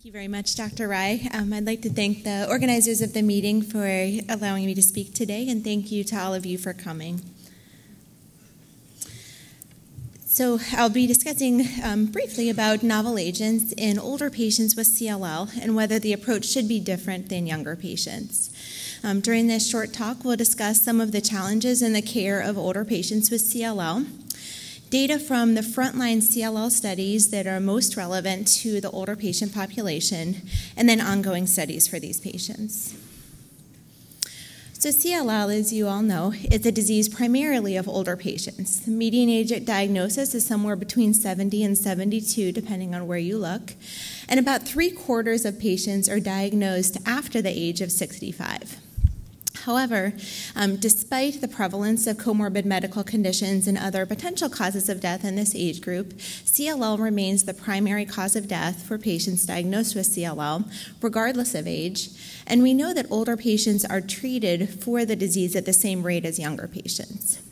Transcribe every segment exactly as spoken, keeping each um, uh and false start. Thank you very much, Doctor Rai. Um, I'd like to thank the organizers of the meeting for allowing me to speak today, and thank you to all of you for coming. So I'll be discussing um, briefly about novel agents in older patients with C L L and whether the approach should be different than younger patients. Um, during this short talk, we'll discuss some of the challenges in the care of older patients with C L L, data from the frontline C L L studies that are most relevant to the older patient population, and then ongoing studies for these patients. So C L L, as you all know, is a disease primarily of older patients. The median age at diagnosis is somewhere between seventy and seventy-two, depending on where you look, and about three quarters of patients are diagnosed after the age of sixty-five. However, um, despite the prevalence of comorbid medical conditions and other potential causes of death in this age group, C L L remains the primary cause of death for patients diagnosed with C L L, regardless of age, and we know that older patients are treated for the disease at the same rate as younger patients.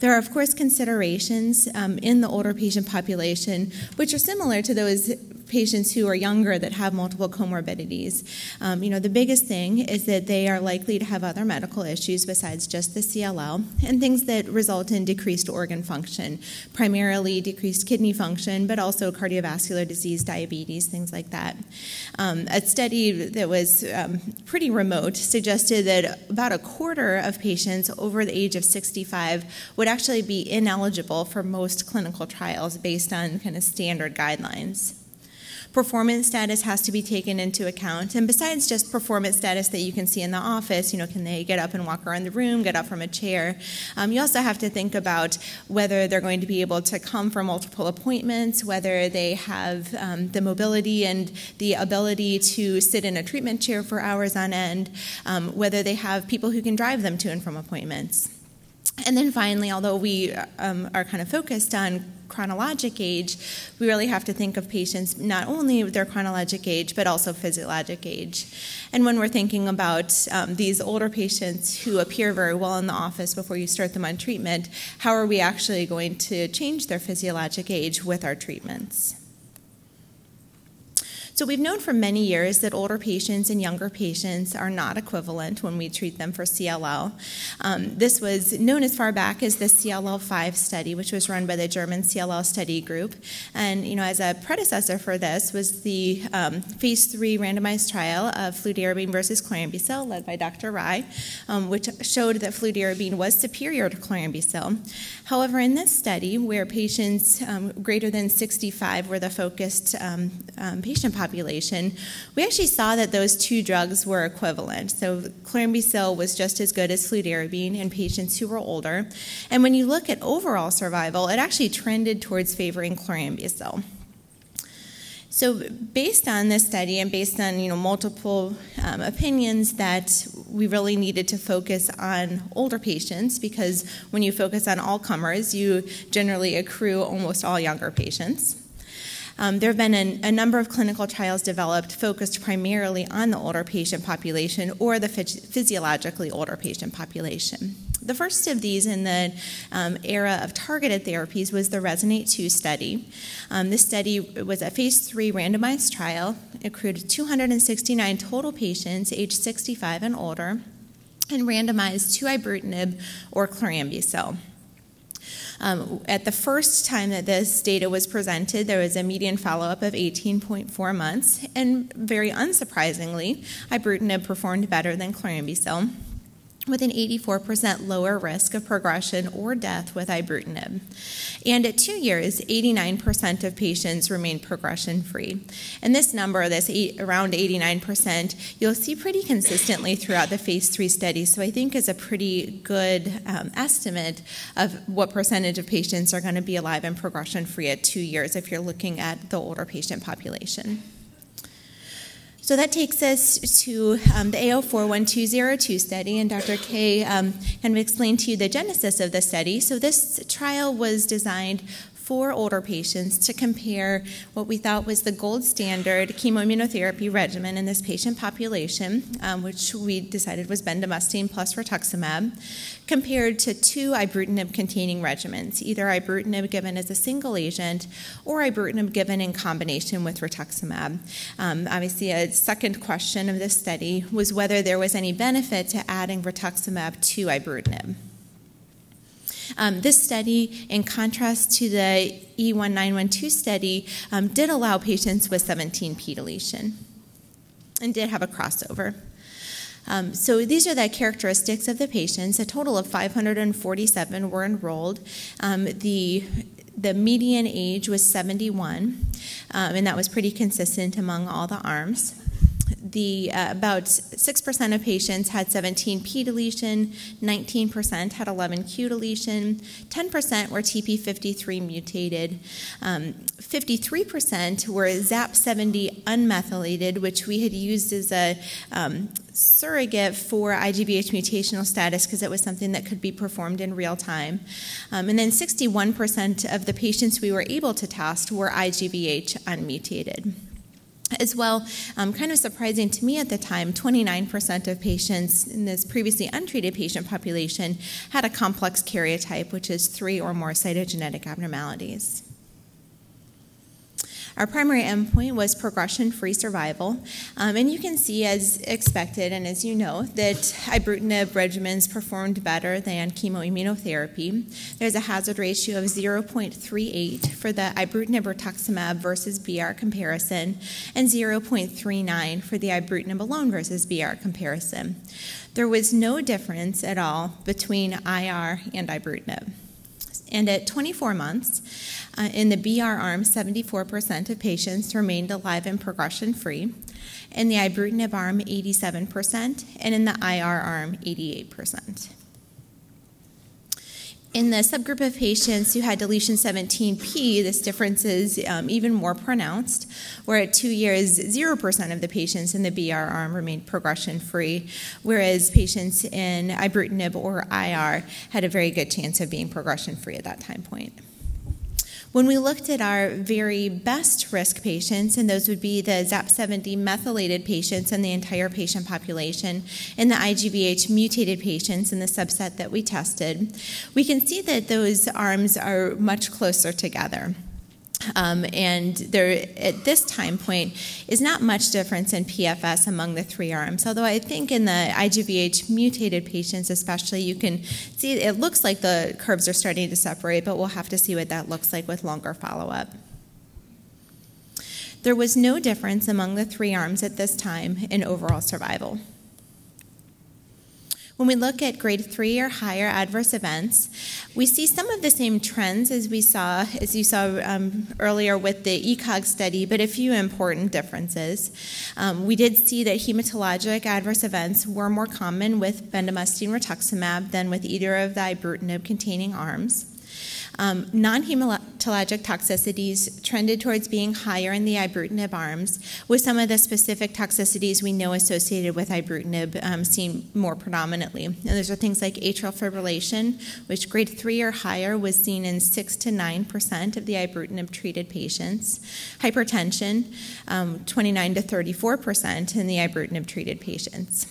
There are, of course, considerations um, in the older patient population, which are similar to those patients who are younger that have multiple comorbidities. Um, you know, the biggest thing is that they are likely to have other medical issues besides just the C L L, and things that result in decreased organ function, primarily decreased kidney function, but also cardiovascular disease, diabetes, things like that. Um, a study that was um, pretty remote suggested that about a quarter of patients over the age of sixty-five would actually be ineligible for most clinical trials based on kind of standard guidelines. Performance status has to be taken into account, and besides just performance status that you can see in the office, you know, can they get up and walk around the room, get up from a chair? Um, you also have to think about whether they're going to be able to come for multiple appointments, whether they have um, the mobility and the ability to sit in a treatment chair for hours on end, um, whether they have people who can drive them to and from appointments. And then finally, although we um, are kind of focused on chronologic age, we really have to think of patients not only their chronologic age, but also physiologic age. And when we're thinking about um, these older patients who appear very well in the office before you start them on treatment, how are we actually going to change their physiologic age with our treatments? So we've known for many years that older patients and younger patients are not equivalent when we treat them for C L L. Um, this was known as far back as the C L L five study, which was run by the German C L L study group. And, you know, as a predecessor for this was the um, phase three randomized trial of fludarabine versus chlorambucil, led by Doctor Rai, um, which showed that fludarabine was superior to chlorambucil. However, in this study, where patients um, greater than sixty-five were the focused um, um, patient population, Population, we actually saw that those two drugs were equivalent. So chlorambucil was just as good as fludarabine in patients who were older. And when you look at overall survival, it actually trended towards favoring chlorambucil. So based on this study and based on, you know, multiple um, opinions that we really needed to focus on older patients, because when you focus on all comers, you generally accrue almost all younger patients. Um, there have been a, a number of clinical trials developed focused primarily on the older patient population or the phys- physiologically older patient population. The first of these in the um, era of targeted therapies was the Resonate two study. Um, this study was a phase three randomized trial. It accrued two hundred sixty-nine total patients age sixty-five and older and randomized to ibrutinib or chlorambucil. Um, at the first time that this data was presented, there was a median follow-up of eighteen point four months, and very unsurprisingly, ibrutinib performed better than chlorambucil, with an eighty-four percent lower risk of progression or death with ibrutinib. And at two years, eighty-nine percent of patients remained progression-free. And this number, this eight, around eighty-nine percent, you'll see pretty consistently throughout the phase three study, so I think is a pretty good um, estimate of what percentage of patients are going to be alive and progression-free at two years if you're looking at the older patient population. So that takes us to um, the A zero four one two zero two study, and Doctor K um, kind of explained to you the genesis of the study. So this trial was designed for older patients to compare what we thought was the gold standard chemoimmunotherapy regimen in this patient population, um, which we decided was bendamustine plus rituximab, compared to two ibrutinib-containing regimens, either ibrutinib given as a single agent or ibrutinib given in combination with rituximab. Um, obviously, a second question of this study was whether there was any benefit to adding rituximab to ibrutinib. Um, this study, in contrast to the E one nine one two study, um, did allow patients with seventeen p deletion and did have a crossover. Um, so these are the characteristics of the patients. A total of five hundred forty-seven were enrolled. Um, the The median age was seventy-one, um, and that was pretty consistent among all the arms. The, uh, about six percent of patients had seventeen p deletion, nineteen percent had eleven q deletion, ten percent were T P fifty-three mutated, um, fifty-three percent were zap seventy unmethylated, which we had used as a um, surrogate for I G V H mutational status because it was something that could be performed in real time. Um, and then sixty-one percent of the patients we were able to test were I G V H unmutated. As well, um, kind of surprising to me at the time, twenty-nine percent of patients in this previously untreated patient population had a complex karyotype, which is three or more cytogenetic abnormalities. Our primary endpoint was progression-free survival, um, and you can see, as expected and as you know, that ibrutinib regimens performed better than chemoimmunotherapy. There's a hazard ratio of zero point three eight for the ibrutinib rituximab versus B R comparison, and zero point three nine for the ibrutinib alone versus B R comparison. There was no difference at all between I R and ibrutinib. And at twenty-four months, uh, in the B R arm, seventy-four percent of patients remained alive and progression-free. In the ibrutinib arm, eighty-seven percent, and in the I R arm, eighty-eight percent. In the subgroup of patients who had deletion seventeen p, this difference is um, even more pronounced, where at two years, zero percent of the patients in the B R arm remained progression-free, whereas patients in ibrutinib or I R had a very good chance of being progression-free at that time point. When we looked at our very best risk patients, and those would be the zap seventy methylated patients in the entire patient population and the I G V H mutated patients in the subset that we tested, we can see that those arms are much closer together. Um, and there, at this time point, is not much difference in P F S among the three arms, although I think in the I G V H mutated patients especially, you can see it looks like the curves are starting to separate, but we'll have to see what that looks like with longer follow-up. There was no difference among the three arms at this time in overall survival. When we look at grade three or higher adverse events, we see some of the same trends as we saw, as you saw um, earlier with the ECOG study, but a few important differences. Um, we did see that hematologic adverse events were more common with bendamustine rituximab than with either of the ibrutinib-containing arms. Um, non-hematologic toxicities trended towards being higher in the ibrutinib arms, with some of the specific toxicities we know associated with ibrutinib um, seen more predominantly. And those are things like atrial fibrillation, which grade three or higher was seen in six to nine percent of the ibrutinib-treated patients, hypertension, um, twenty-nine to thirty-four percent in the ibrutinib-treated patients.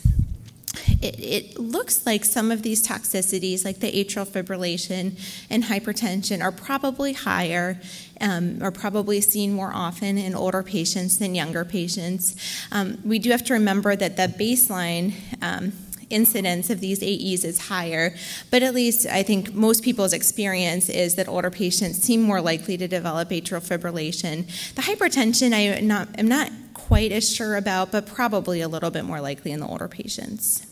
It, it looks like some of these toxicities, like the atrial fibrillation and hypertension, are probably higher um, or probably seen more often in older patients than younger patients. Um, we do have to remember that the baseline um, incidence of these A Es is higher, but at least I think most people's experience is that older patients seem more likely to develop atrial fibrillation. The hypertension I am not, I'm not quite as sure about, but probably a little bit more likely in the older patients.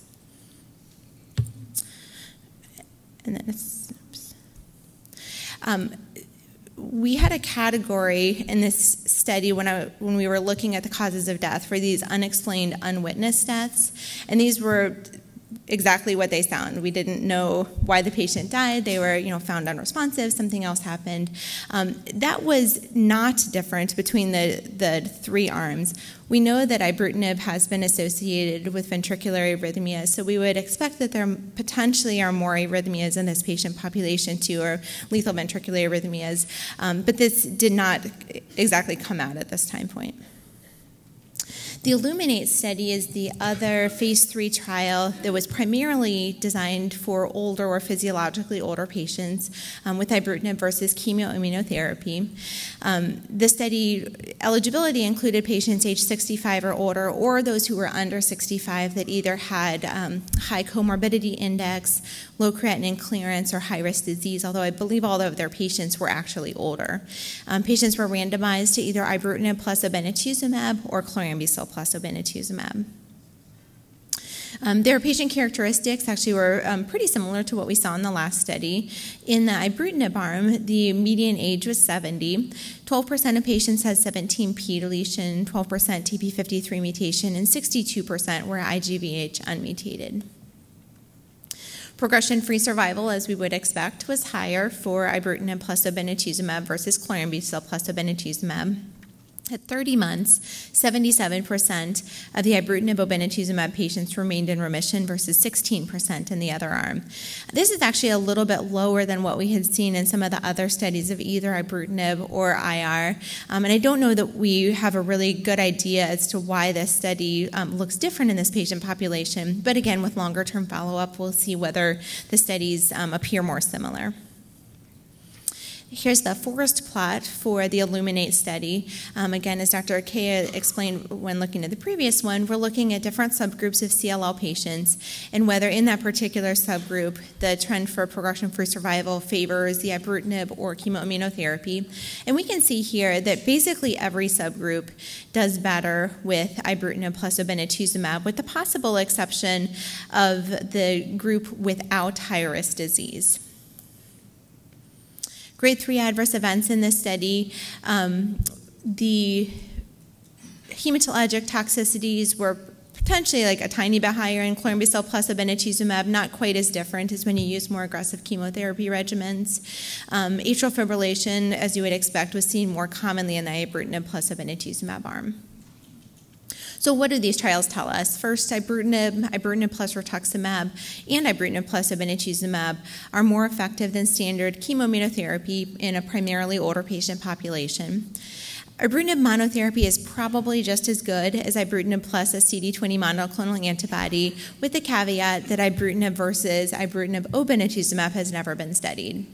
And then it's, oops. Um, we had a category in this study when, I, when we were looking at the causes of death for these unexplained, unwitnessed deaths, and these were exactly what they sound. We didn't know why the patient died. They were, you know, found unresponsive. Something else happened. Um, that was not different between the, the three arms. We know that ibrutinib has been associated with ventricular arrhythmias, so we would expect that there potentially are more arrhythmias in this patient population too, or lethal ventricular arrhythmias, um, but this did not exactly come out at this time point. The Illuminate study is the other phase three trial that was primarily designed for older or physiologically older patients um, with ibrutinib versus chemoimmunotherapy. Um, the study eligibility included patients age sixty-five or older, or those who were under sixty-five that either had um, high comorbidity index, low creatinine clearance, or high-risk disease, although I believe all of their patients were actually older. Um, patients were randomized to either ibrutinib plus obinutuzumab or chlorambucil plus obinutuzumab. Um, their patient characteristics actually were um, pretty similar to what we saw in the last study. In the ibrutinib arm, the median age was seventy. twelve percent of patients had seventeen p deletion, twelve percent T P fifty-three mutation, and sixty-two percent were I G V H unmutated. Progression-free survival, as we would expect, was higher for ibrutinib plus obinutuzumab versus chlorambucil plus obinutuzumab. At thirty months, seventy-seven percent of the ibrutinib obinutuzumab patients remained in remission versus sixteen percent in the other arm. This is actually a little bit lower than what we had seen in some of the other studies of either ibrutinib or I R. Um, and I don't know that we have a really good idea as to why this study um, looks different in this patient population. But again, with longer-term follow-up, we'll see whether the studies um, appear more similar. Here's the forest plot for the Illuminate study. Um, again, as Doctor Akea explained when looking at the previous one, we're looking at different subgroups of C L L patients and whether in that particular subgroup the trend for progression-free survival favors the ibrutinib or chemoimmunotherapy. And we can see here that basically every subgroup does better with ibrutinib plus obinutuzumab, with the possible exception of the group without high-risk disease. Grade three adverse events in this study, um, the hematologic toxicities were potentially like a tiny bit higher in chlorambucil plus obinutuzumab, not quite as different as when you use more aggressive chemotherapy regimens. Um, atrial fibrillation, as you would expect, was seen more commonly in the ibrutinib plus obinutuzumab arm. So what do these trials tell us? First, ibrutinib, ibrutinib plus rituximab, and ibrutinib plus obinutuzumab are more effective than standard chemoimmunotherapy in a primarily older patient population. Ibrutinib monotherapy is probably just as good as ibrutinib plus a C D twenty monoclonal antibody, with the caveat that ibrutinib versus ibrutinib obinutuzumab has never been studied.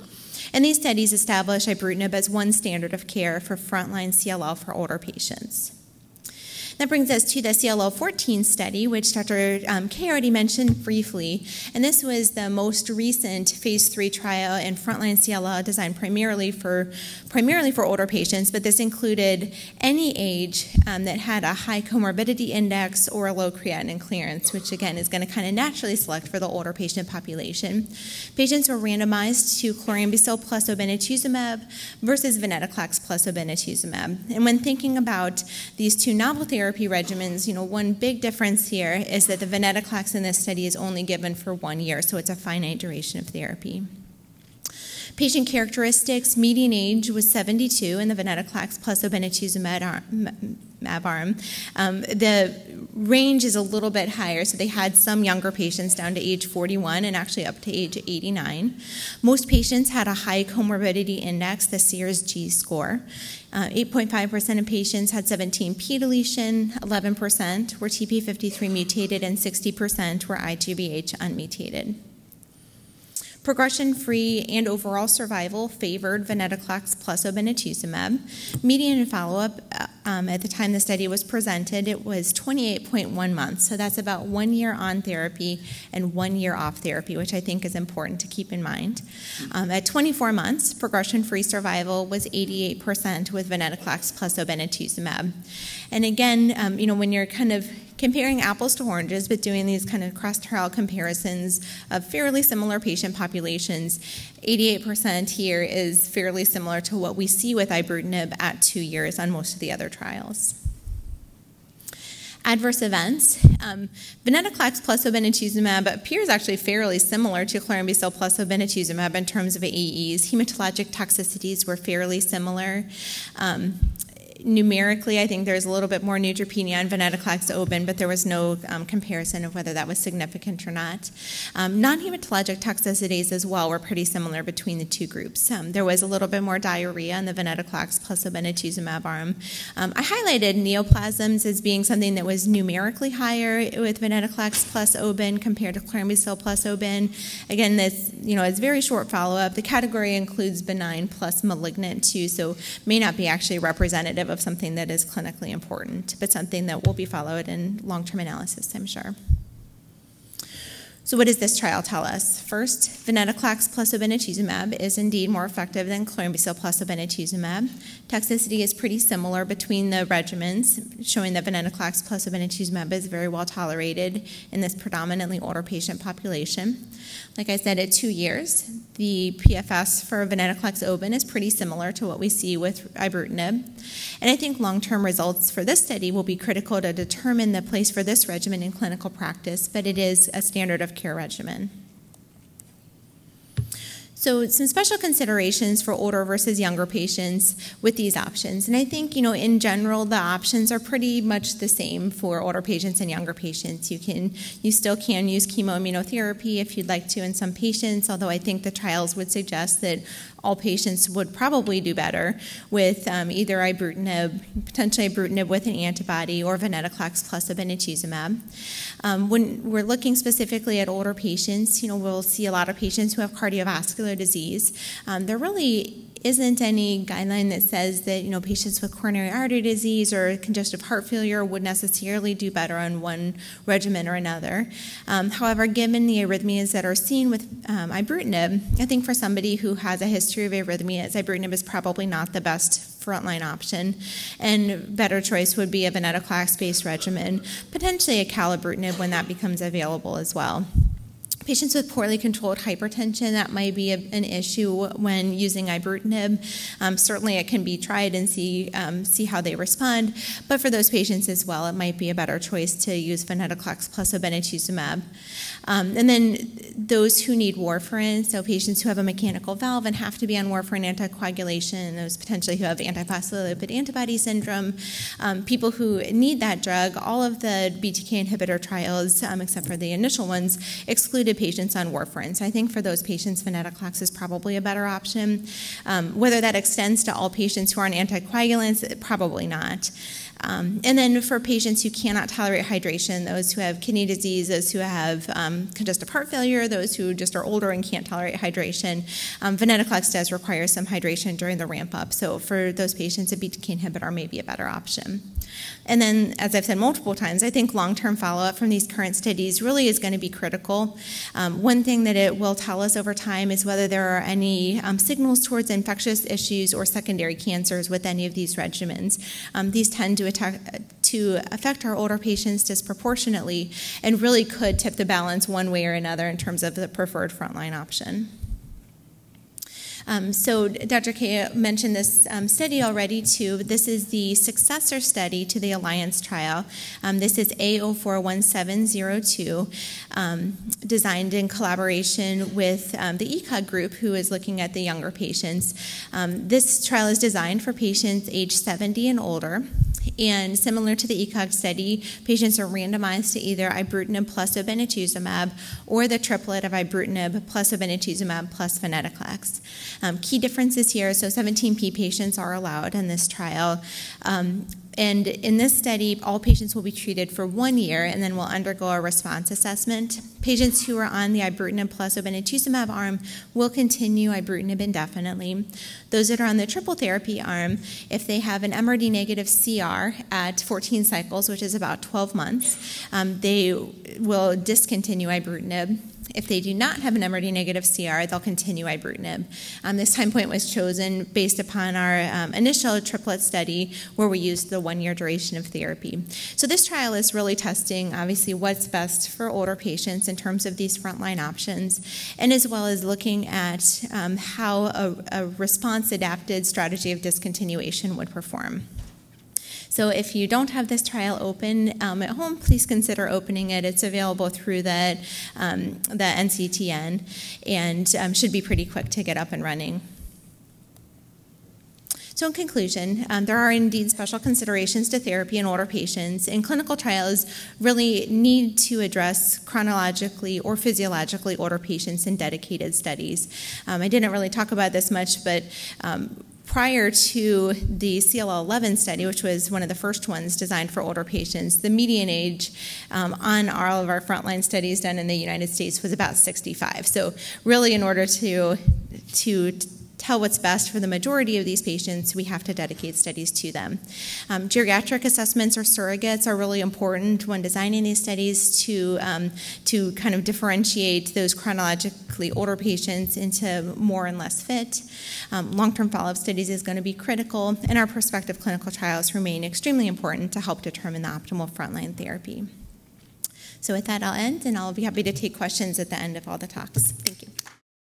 And these studies establish ibrutinib as one standard of care for frontline C L L for older patients. That brings us to the C L L fourteen study, which Doctor Kay already mentioned briefly. And this was the most recent phase three trial in frontline C L L designed primarily for, primarily for older patients, but this included any age um, that had a high comorbidity index or a low creatinine clearance, which again is going to kind of naturally select for the older patient population. Patients were randomized to chlorambucil plus obinutuzumab versus venetoclax plus obinutuzumab. And when thinking about these two novel therapies, Therapy regimens, you know, one big difference here is that the venetoclax in this study is only given for one year, so it's a finite duration of therapy. Patient characteristics, median age was seventy-two in the venetoclax plus obinutuzumab arm. Um, the range is a little bit higher, so they had some younger patients down to age forty-one and actually up to age eighty-nine. Most patients had a high comorbidity index, the C I R S-G score. Uh, eight point five percent of patients had seventeen p deletion, eleven percent were T P fifty-three mutated, and sixty percent were I G V H unmutated. Progression-free and overall survival favored venetoclax plus obinutuzumab. Median follow-up um, at the time the study was presented, it was twenty-eight point one months. So that's about one year on therapy and one year off therapy, which I think is important to keep in mind. Um, at twenty-four months, progression-free survival was eighty-eight percent with venetoclax plus obinutuzumab. And again, um, you know, when you're kind of comparing apples to oranges, but doing these kind of cross-trial comparisons of fairly similar patient populations, eighty-eight percent here is fairly similar to what we see with ibrutinib at two years on most of the other trials. adverse events, um, venetoclax plus obinutuzumab appears actually fairly similar to chlorambucil plus obinutuzumab in terms of A Es. Hematologic toxicities were fairly similar. Um, Numerically, I think there's a little bit more neutropenia in venetoclax obin, but there was no um, comparison of whether that was significant or not. Um, non-hematologic toxicities as well were pretty similar between the two groups. Um, there was a little bit more diarrhea in the venetoclax plus obinutuzumab arm. Um, I highlighted neoplasms as being something that was numerically higher with venetoclax plus obin compared to chlorambucil plus obin. Again, this, you know, it's very short follow-up. The category includes benign plus malignant too, so may not be actually representative of something that is clinically important, but something that will be followed in long-term analysis, I'm sure. So what does this trial tell us? First, venetoclax plus obinutuzumab is indeed more effective than chlorambucil plus obinutuzumab. Toxicity is pretty similar between the regimens, showing that venetoclax plus obinutuzumab is very well tolerated in this predominantly older patient population. Like I said, at two years, the P F S for venetoclax obin is pretty similar to what we see with ibrutinib. And I think long-term results for this study will be critical to determine the place for this regimen in clinical practice, but it is a standard of care regimen. So some special considerations for older versus younger patients with these options. And I think, you know, in general, the options are pretty much the same for older patients and younger patients. You can, you still can use chemoimmunotherapy if you'd like to in some patients, although I think the trials would suggest that all patients would probably do better with um, either ibrutinib, potentially ibrutinib with an antibody, or venetoclax plus obinutuzumab. Um, when we're looking specifically at older patients, you know, we'll see a lot of patients who have cardiovascular disease. Um, there really isn't any guideline that says that, you know, patients with coronary artery disease or congestive heart failure would necessarily do better on one regimen or another. Um, however, given the arrhythmias that are seen with um, ibrutinib, I think for somebody who has a history of arrhythmias, ibrutinib is probably not the best frontline option, and better choice would be a venetoclax-based regimen, potentially a calibrutinib when that becomes available as well. Patients with poorly controlled hypertension, that might be a, an issue when using ibrutinib. Um, certainly it can be tried and see um, see how they respond, but for those patients as well, it might be a better choice to use venetoclax plus obinutuzumab. Um, and then those who need warfarin, so patients who have a mechanical valve and have to be on warfarin anticoagulation, those potentially who have antiphospholipid antibody syndrome, um, people who need that drug, all of the B T K inhibitor trials, um, except for the initial ones, excluded patients on warfarin. So I think for those patients, venetoclax is probably a better option. Um, whether that extends to all patients who are on anticoagulants, probably not. Um, and then for patients who cannot tolerate hydration, those who have kidney disease, those who have um, congestive heart failure, those who just are older and can't tolerate hydration, um, venetoclax does require some hydration during the ramp up. So for those patients, a B T K inhibitor may be a better option. And then, as I've said multiple times, I think long-term follow-up from these current studies really is going to be critical. Um, one thing that it will tell us over time is whether there are any um, signals towards infectious issues or secondary cancers with any of these regimens. Um, these tend to attack, to affect our older patients disproportionately and really could tip the balance one way or another in terms of the preferred frontline option. Um, so Doctor K mentioned this um, study already, too. This is the successor study to the Alliance trial. Um, this is A zero four one seven zero two, um, designed in collaboration with um, the ECOG group, who is looking at the younger patients. Um, this trial is designed for patients age seventy and older. And similar to the ECOG study, patients are randomized to either ibrutinib plus obinutuzumab or the triplet of ibrutinib plus obinutuzumab plus venetoclax. Um, key differences here, so seventeen P patients are allowed in this trial. Um, And in this study, all patients will be treated for one year and then will undergo a response assessment. Patients who are on the ibrutinib plus obinutuzumab arm will continue ibrutinib indefinitely. Those that are on the triple therapy arm, if they have an M R D negative C R at fourteen cycles, which is about twelve months, um, they will discontinue ibrutinib. If they do not have an M R D negative C R, they'll continue ibrutinib. Um, this time point was chosen based upon our um, initial triplet study where we used the one-year duration of therapy. So this trial is really testing, obviously, what's best for older patients in terms of these frontline options, and as well as looking at um, how a, a response-adapted strategy of discontinuation would perform. So if you don't have this trial open um, at home, please consider opening it. It's available through the, um, the N C T N and um, should be pretty quick to get up and running. So in conclusion, um, there are indeed special considerations to therapy in older patients, and clinical trials really need to address chronologically or physiologically older patients in dedicated studies. Um, I didn't really talk about this much, but um, prior to the C L L eleven study, which was one of the first ones designed for older patients, the median age um, on all of our frontline studies done in the United States was about sixty-five. So really in order to, to tell what's best for the majority of these patients, we have to dedicate studies to them. Um, geriatric assessments or surrogates are really important when designing these studies to, um, to kind of differentiate those chronologically older patients into more and less fit. Um, long-term follow-up studies is going to be critical, and our prospective clinical trials remain extremely important to help determine the optimal frontline therapy. So with that, I'll end, and I'll be happy to take questions at the end of all the talks. Thank you.